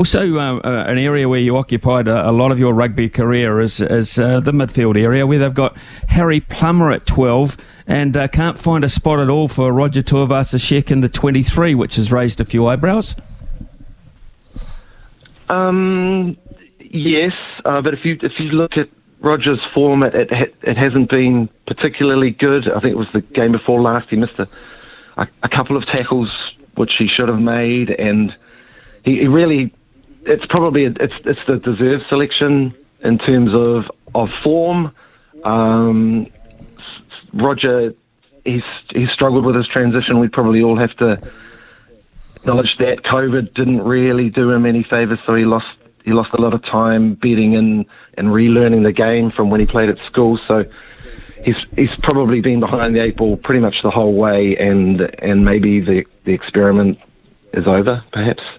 Also, an area where you occupied a lot of your rugby career is the midfield area, where they've got Harry Plummer at 12 and can't find a spot at all for Roger Tuavasa-Shek in the 23, which has raised a few eyebrows. Yes, but if you look at Roger's form, it hasn't been particularly good. I think it was the game before last. He missed a couple of tackles which he should have made, and he really, it's the deserved selection in terms of form. Roger, he's struggled with his transition. We probably all have to acknowledge that COVID didn't really do him any favours, so he lost a lot of time beating in and relearning the game from when he played at school. So he's probably been behind the eight ball pretty much the whole way, and maybe the experiment is over, perhaps.